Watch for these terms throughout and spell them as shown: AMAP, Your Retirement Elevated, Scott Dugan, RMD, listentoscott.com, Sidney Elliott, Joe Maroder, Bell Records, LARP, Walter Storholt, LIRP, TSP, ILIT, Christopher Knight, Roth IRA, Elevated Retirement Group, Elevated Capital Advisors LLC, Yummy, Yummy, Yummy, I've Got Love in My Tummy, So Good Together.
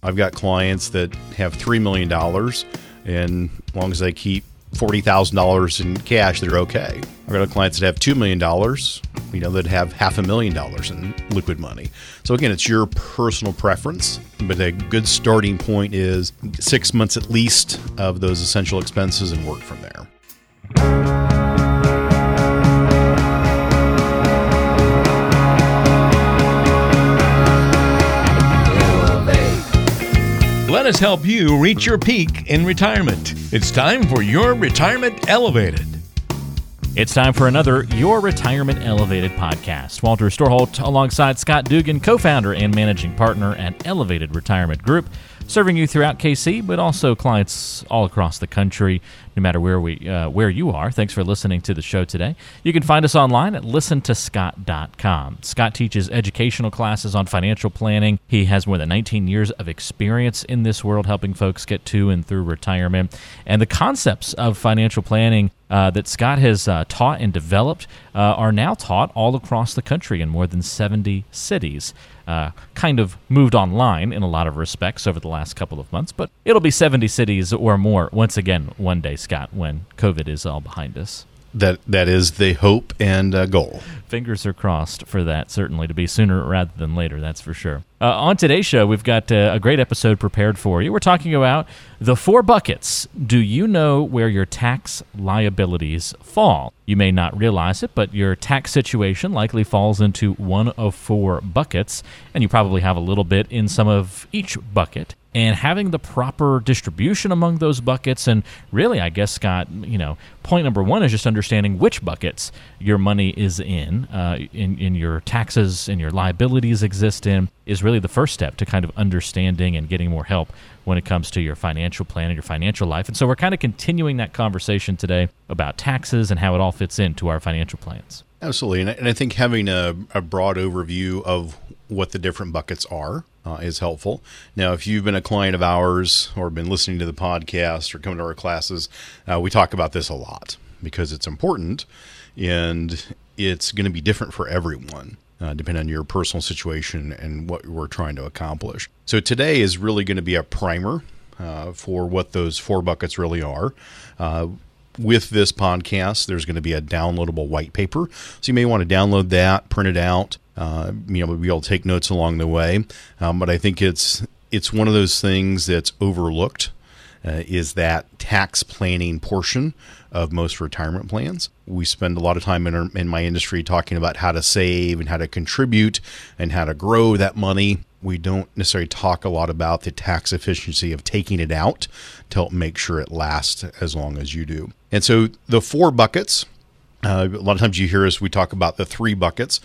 I've got clients that have $3 million, and as long as they keep $40,000 in cash, they're okay. I've got clients that have $2 million, that have $500,000 in liquid money. So again, it's your personal preference, but a good starting point is 6 months at least of those essential expenses and work from there. Let us help you reach your peak in retirement. It's time for Your Retirement Elevated. It's time for another Your Retirement Elevated podcast. Walter Storholt alongside Scott Dugan, co-founder and managing partner at Elevated Retirement Group, serving you throughout KC, but also clients all across the country, no matter where you are. Thanks for listening to the show today. You can find us online at listentoscott.com. Scott teaches educational classes on financial planning. He has more than 19 years of experience in this world, helping folks get to and through retirement. And the concepts of financial planning that Scott has taught and developed are now taught all across the country in more than 70 cities. Kind of moved online in a lot of respects over the last couple of months, but it'll be 70 cities or more once again one day, Scott, when COVID is all behind us. That is the hope and goal. Fingers are crossed for that, certainly, to be sooner rather than later, that's for sure. On today's show, we've got a great episode prepared for you. We're talking about the four buckets. Do you know where your tax liabilities fall? You may not realize it, but your tax situation likely falls into one of four buckets, and you probably have a little bit in some of each bucket. And having the proper distribution among those buckets, and really, I guess, Scott, point number one is just understanding which buckets your money is in your taxes, and your liabilities exist in, is really the first step to kind of understanding and getting more help when it comes to your financial plan and your financial life. And so we're kind of continuing that conversation today about taxes and how it all fits into our financial plans. Absolutely. And I think having a broad overview of what the different buckets are is helpful. Now, if you've been a client of ours or been listening to the podcast or coming to our classes, we talk about this a lot because it's important and it's going to be different for everyone, depending on your personal situation and what we're trying to accomplish. So today is really going to be a primer for what those four buckets really are. With this podcast, there's going to be a downloadable white paper. So you may want to download that, print it out, we'll be able to take notes along the way. But I think it's one of those things that's overlooked, is that tax planning portion of most retirement plans. We spend a lot of time in my industry talking about how to save and how to contribute and how to grow that money. We don't necessarily talk a lot about the tax efficiency of taking it out to help make sure it lasts as long as you do. And so the four buckets, a lot of times you hear us, we talk about the three buckets.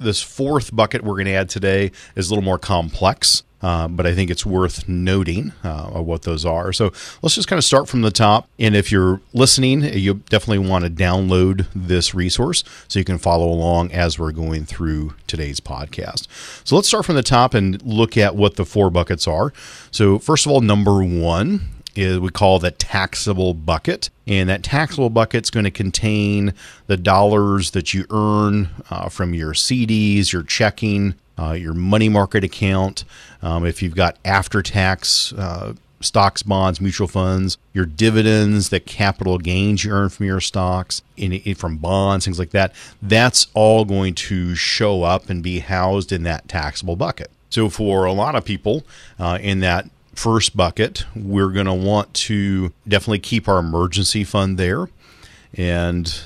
This fourth bucket we're going to add today is a little more complex, but I think it's worth noting what those are. So let's just kind of start from the top. And if you're listening, you definitely want to download this resource so you can follow along as we're going through today's podcast. So let's start from the top and look at what the four buckets are. So first of all, number one is we call the taxable bucket. And that taxable bucket's going to contain the dollars that you earn from your CDs, your checking, your money market account. If you've got after-tax stocks, bonds, mutual funds, your dividends, the capital gains you earn from your stocks, from bonds, things like that, that's all going to show up and be housed in that taxable bucket. So for a lot of people in that first bucket, we're going to want to definitely keep our emergency fund there. And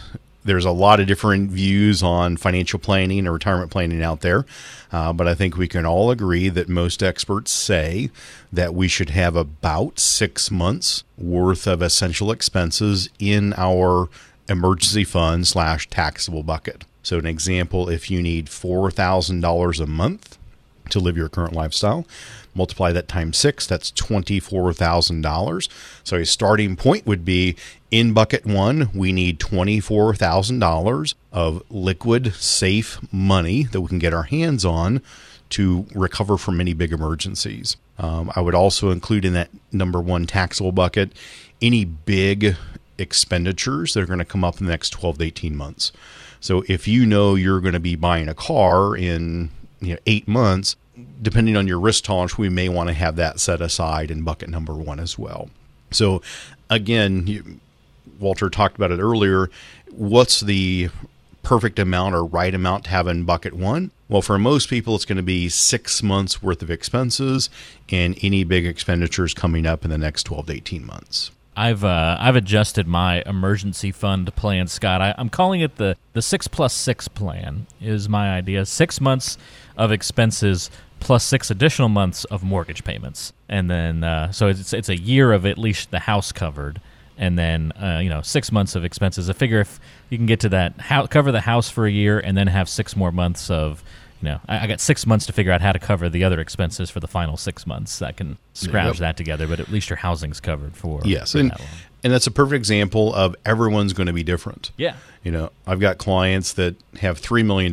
there's a lot of different views on financial planning and retirement planning out there. But I think we can all agree that most experts say that we should have about 6 months worth of essential expenses in our emergency fund / taxable bucket. So an example, if you need $4,000 a month to live your current lifestyle, multiply that times 6, that's $24,000. So a starting point would be in bucket one, we need $24,000 of liquid, safe money that we can get our hands on to recover from any big emergencies. I would also include in that number one taxable bucket any big expenditures that are going to come up in the next 12 to 18 months. So if you know you're going to be buying a car in 8 months, depending on your risk tolerance, we may want to have that set aside in bucket number one as well. So again, Walter talked about it earlier. What's the perfect amount or right amount to have in bucket one? Well, for most people, it's going to be 6 months worth of expenses and any big expenditures coming up in the next 12 to 18 months. I've adjusted my emergency fund plan, Scott. I'm calling it the 6 plus 6 plan is my idea. 6 months of expenses plus 6 additional months of mortgage payments, and then so it's a year of at least the house covered, and then 6 months of expenses. I figure if you can get to that, cover the house for a year, and then have 6 more months of. I got 6 months to figure out how to cover the other expenses for the final 6 months. I can scrounge that together, but at least your housing's covered for that long. And that's a perfect example of everyone's going to be different. Yeah. I've got clients that have $3 million,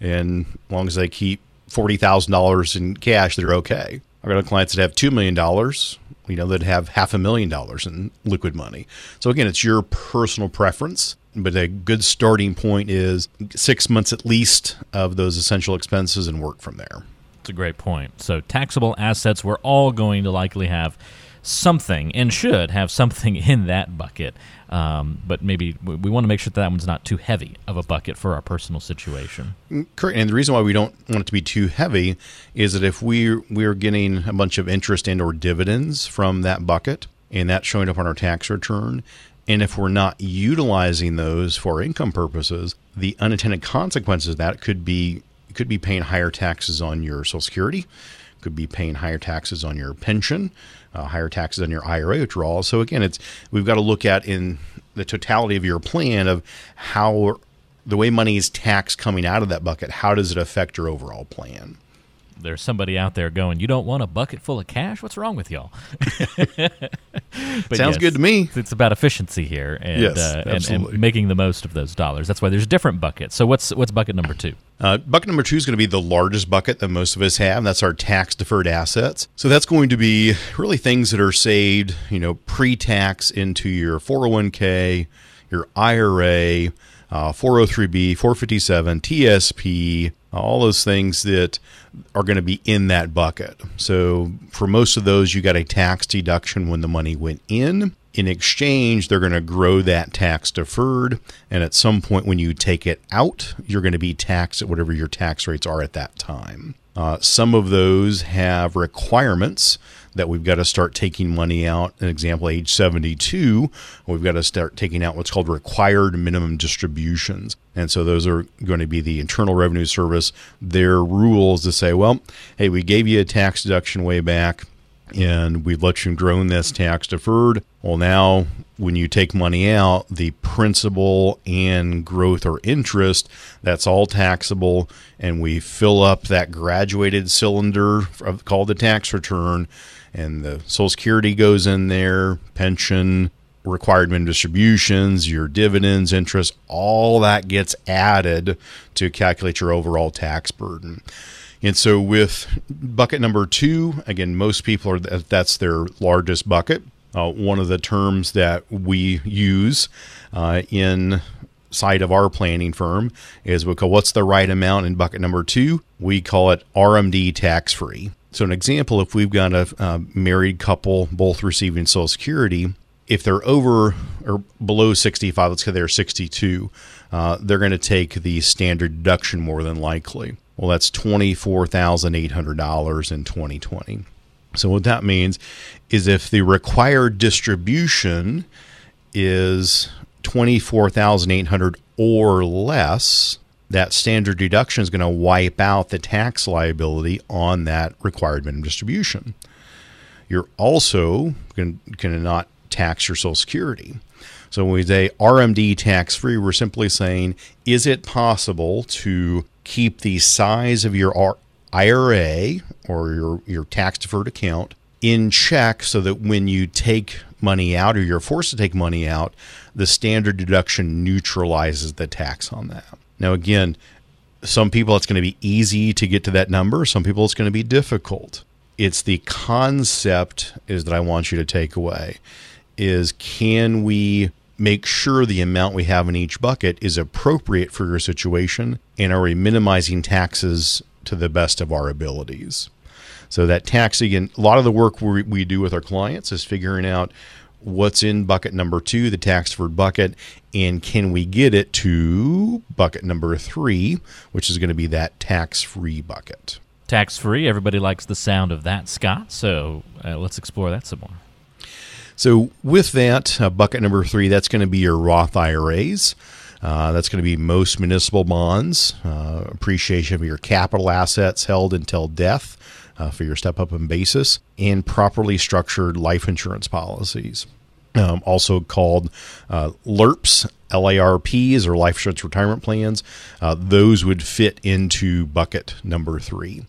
and as long as they keep $40,000 in cash, they're okay. I've got clients that have $2 million, that have $500,000 in liquid money. So again, it's your personal preference. But a good starting point is 6 months at least of those essential expenses and work from there. That's a great point. So taxable assets, we're all going to likely have something and should have something in that bucket. But maybe we want to make sure that one's not too heavy of a bucket for our personal situation. Correct. And the reason why we don't want it to be too heavy is that if we're getting a bunch of interest and or dividends from that bucket and that's showing up on our tax return, and if we're not utilizing those for income purposes, the unintended consequences of that could be paying higher taxes on your Social Security, could be paying higher taxes on your pension, higher taxes on your IRA withdrawals. So again, we've got to look at in the totality of your plan of how the way money is taxed coming out of that bucket, how does it affect your overall plan? There's somebody out there going, you don't want a bucket full of cash? What's wrong with y'all? Sounds good to me. It's about efficiency here and making the most of those dollars. That's why there's different buckets. So what's bucket number 2? Bucket number 2 is going to be the largest bucket that most of us have. And that's our tax-deferred assets. So that's going to be really things that are saved, pre-tax into your 401k, your IRA, 403B, 457, TSP, all those things that are going to be in that bucket. So for most of those, you got a tax deduction when the money went in. In exchange, they're going to grow that tax deferred. And at some point when you take it out, you're going to be taxed at whatever your tax rates are at that time. Some of those have requirements that we've got to start taking money out. An example, age 72, we've got to start taking out what's called required minimum distributions. And so those are going to be the Internal Revenue Service, their rules to say, well, hey, we gave you a tax deduction way back and we've let you grow this tax deferred. Well, now when you take money out, the principal and growth or interest, that's all taxable, and we fill up that graduated cylinder called the tax return, and the Social Security goes in there, pension, required minimum distributions, your dividends, interest, all that gets added to calculate your overall tax burden. And so with bucket number 2, again, most people that's their largest bucket. One of the terms that we use inside of our planning firm is we call what's the right amount in bucket number 2. We call it RMD tax-free. So an example, if we've got a married couple both receiving Social Security, if they're over or below 65, let's say they're 62, they're going to take the standard deduction more than likely. Well, that's $24,800 in 2020. So what that means is if the required distribution is $24,800 or less, that standard deduction is going to wipe out the tax liability on that required minimum distribution. You're also going to not tax your Social Security. So when we say RMD tax-free, we're simply saying, is it possible to keep the size of your IRA or your tax-deferred account in check so that when you take money out or you're forced to take money out, the standard deduction neutralizes the tax on that? Now, again, some people it's going to be easy to get to that number. Some people it's going to be difficult. It's the concept is that I want you to take away is can we make sure the amount we have in each bucket is appropriate for your situation, and are we minimizing taxes to the best of our abilities. So that taxing, and a lot of the work we do with our clients is figuring out what's in bucket number 2, the tax deferred bucket, and can we get it to bucket number 3, which is going to be that tax-free bucket. Tax-free, everybody likes the sound of that, Scott, so let's explore that some more. So with that, bucket number 3, that's going to be your Roth IRAs. That's going to be most municipal bonds, appreciation of your capital assets held until death for your step-up in basis, and properly structured life insurance policies, also called LIRPs, LARPs, or life insurance retirement plans. Those would fit into bucket number 3.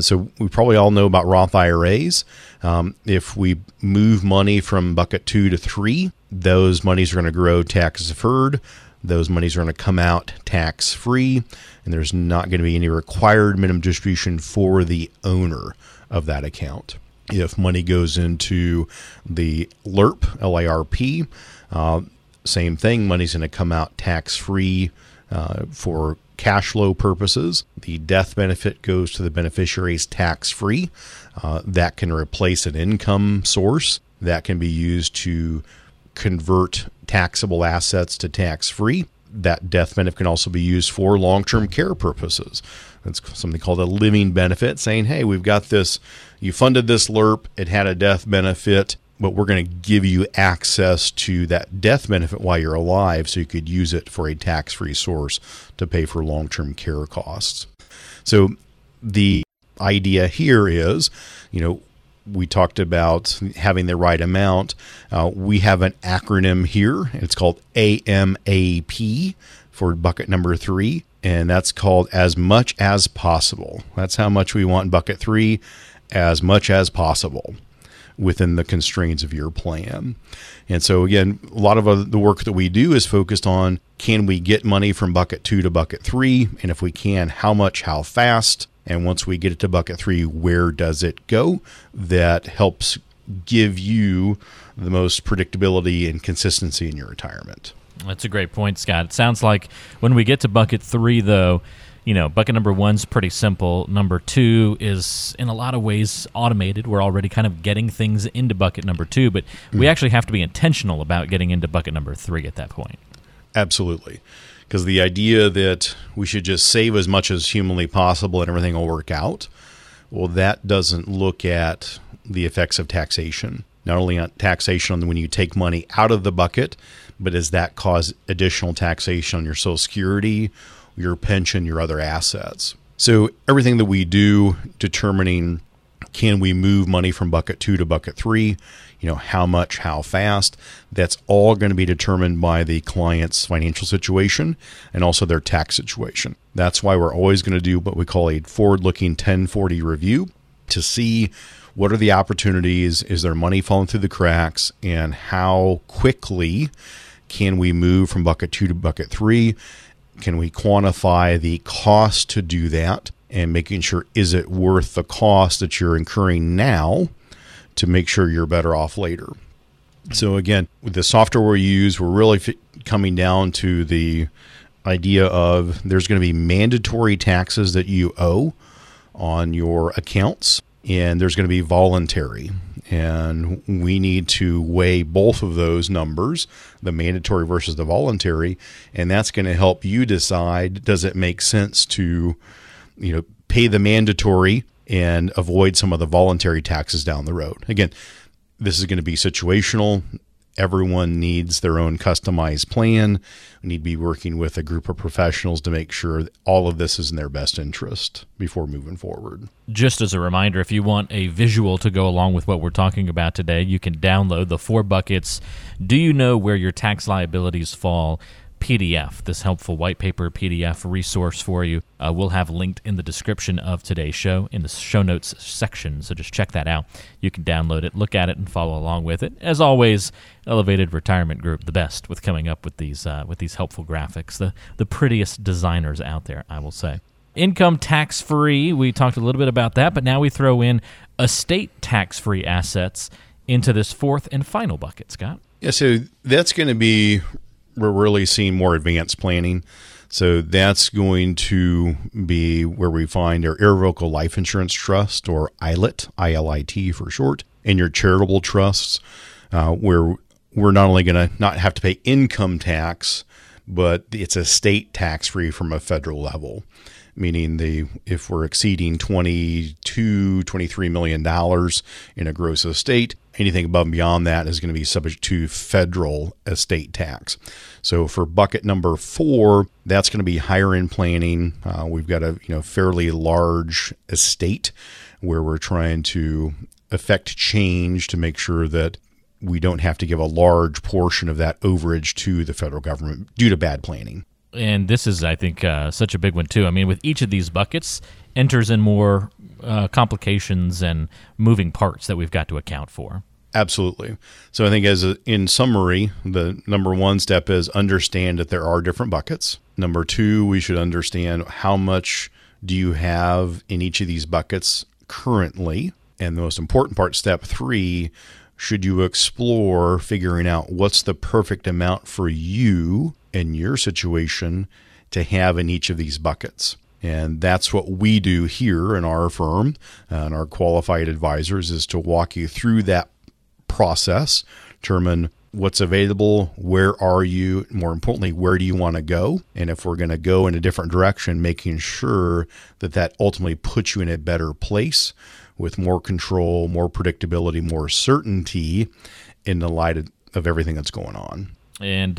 So we probably all know about Roth IRAs. If we move money from bucket 2 to 3, those monies are going to grow tax deferred. Those monies are going to come out tax free, and there's not going to be any required minimum distribution for the owner of that account. If money goes into the LIRP, L-A-R-P, same thing, money's going to come out tax free for cash flow purposes. The death benefit goes to the beneficiaries tax-free. That can replace an income source. That can be used to convert taxable assets to tax-free. That death benefit can also be used for long-term care purposes. That's something called a living benefit, saying, hey, we've got this, you funded this LIRP, it had a death benefit, but we're going to give you access to that death benefit while you're alive so you could use it for a tax-free source to pay for long-term care costs. So the idea here is, you know, we talked about having the right amount. We have an acronym here. It's called AMAP for bucket number 3, and that's called as much as possible. That's how much we want in bucket 3, as much as possible, within the constraints of your plan. And so again, a lot of the work that we do is focused on, can we get money from bucket 2 to bucket 3? And if we can, how much, how fast? And once we get it to bucket 3, where does it go? That helps give you the most predictability and consistency in your retirement. That's a great point, Scott. It sounds like when we get to bucket 3, though, you know, bucket number 1's pretty simple. Number 2 is in a lot of ways automated. We're already kind of getting things into bucket number 2, but we actually have to be intentional about getting into bucket number 3 at that point. Absolutely. Because the idea that we should just save as much as humanly possible and everything will work out, well, that doesn't look at the effects of taxation. Not only on taxation on when you take money out of the bucket, but does that cause additional taxation on your Social Security, your pension, your other assets? So everything that we do, determining can we move money from bucket 2 to bucket 3, you know, how much, how fast, that's all going to be determined by the client's financial situation and also their tax situation. That's why we're always going to do what we call a forward-looking 1040 review to see what are the opportunities, is there money falling through the cracks, and how quickly can we move from bucket 2 to bucket 3? Can we quantify the cost to do that? And making sure, is it worth the cost that you're incurring now to make sure you're better off later? So again, with the software we use, we're really coming down to the idea of there's going to be mandatory taxes that you owe on your accounts, and there's going to be voluntary. And we need to weigh both of those numbers, the mandatory versus the voluntary, and that's going to help you decide, does it make sense to, you know, pay the mandatory and avoid some of the voluntary taxes down the road. Again, this is going to be situational. Everyone needs their own customized plan. We need to be working with a group of professionals to make sure that all of this is in their best interest before moving forward. Just as a reminder, if you want a visual to go along with what we're talking about today, you can download the 4 buckets. Do you know where your tax liabilities fall? PDF, this helpful white paper PDF resource for you. We'll have linked in the description of today's show in the show notes section, so just check that out. You can download it, look at it, and follow along with it. As always, Elevated Retirement Group, the best with coming up with these helpful graphics, the prettiest designers out there, I will say. Income tax-free, we talked a little bit about that, but now we throw in estate tax-free assets into this 4th and final bucket, Scott. Yeah, so that's going to be, we're really seeing more advanced planning. So that's going to be where we find our irrevocable life insurance trust, or ILIT, I-L-I-T for short, and your charitable trusts, where we're not only going to not have to pay income tax, but it's a state tax-free from a federal level, meaning if we're exceeding $22, $23 million in a gross estate, anything above and beyond that is going to be subject to federal estate tax. So for bucket number 4, that's going to be higher end planning. We've got a fairly large estate where we're trying to effect change to make sure that we don't have to give a large portion of that overage to the federal government due to bad planning. And this is, I think, such a big one, too. I mean, with each of these buckets enters in more complications and moving parts that we've got to account for. Absolutely. So I think in summary, the number one step is understand that there are different buckets. Number 2, we should understand how much do you have in each of these buckets currently. And the most important part, step 3, should you explore figuring out what's the perfect amount for you and your situation to have in each of these buckets. And that's what we do here in our firm and our qualified advisors is to walk you through that process, determine what's available, where are you, more importantly, where do you want to go? And if we're going to go in a different direction, making sure that ultimately puts you in a better place with more control, more predictability, more certainty in the light of everything that's going on. And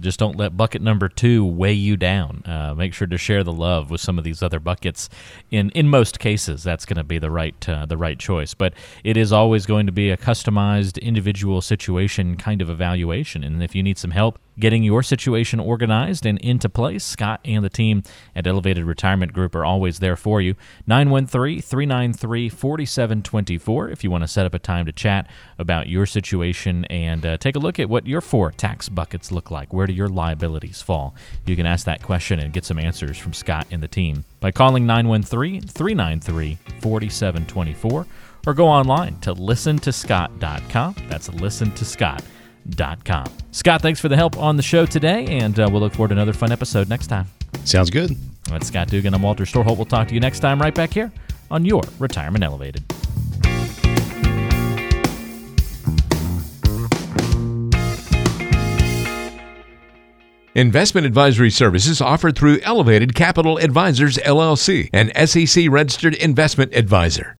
just don't let bucket number 2 weigh you down. Make sure to share the love with some of these other buckets. In most cases, that's going to be the right choice. But it is always going to be a customized individual situation kind of evaluation. And if you need some help getting your situation organized and into place, Scott and the team at Elevated Retirement Group are always there for you. 913-393-4724 if you want to set up a time to chat about your situation and take a look at what your 4 tax buckets look like. Where do your liabilities fall? You can ask that question and get some answers from Scott and the team by calling 913-393-4724 or go online to listentoscott.com. That's listentoscott.com. Scott, thanks for the help on the show today, and we'll look forward to another fun episode next time. Sounds good. That's Scott Dugan. I'm Walter Storholt. We'll talk to you next time right back here on Your Retirement Elevated. Investment advisory services offered through Elevated Capital Advisors LLC, an SEC-registered investment advisor.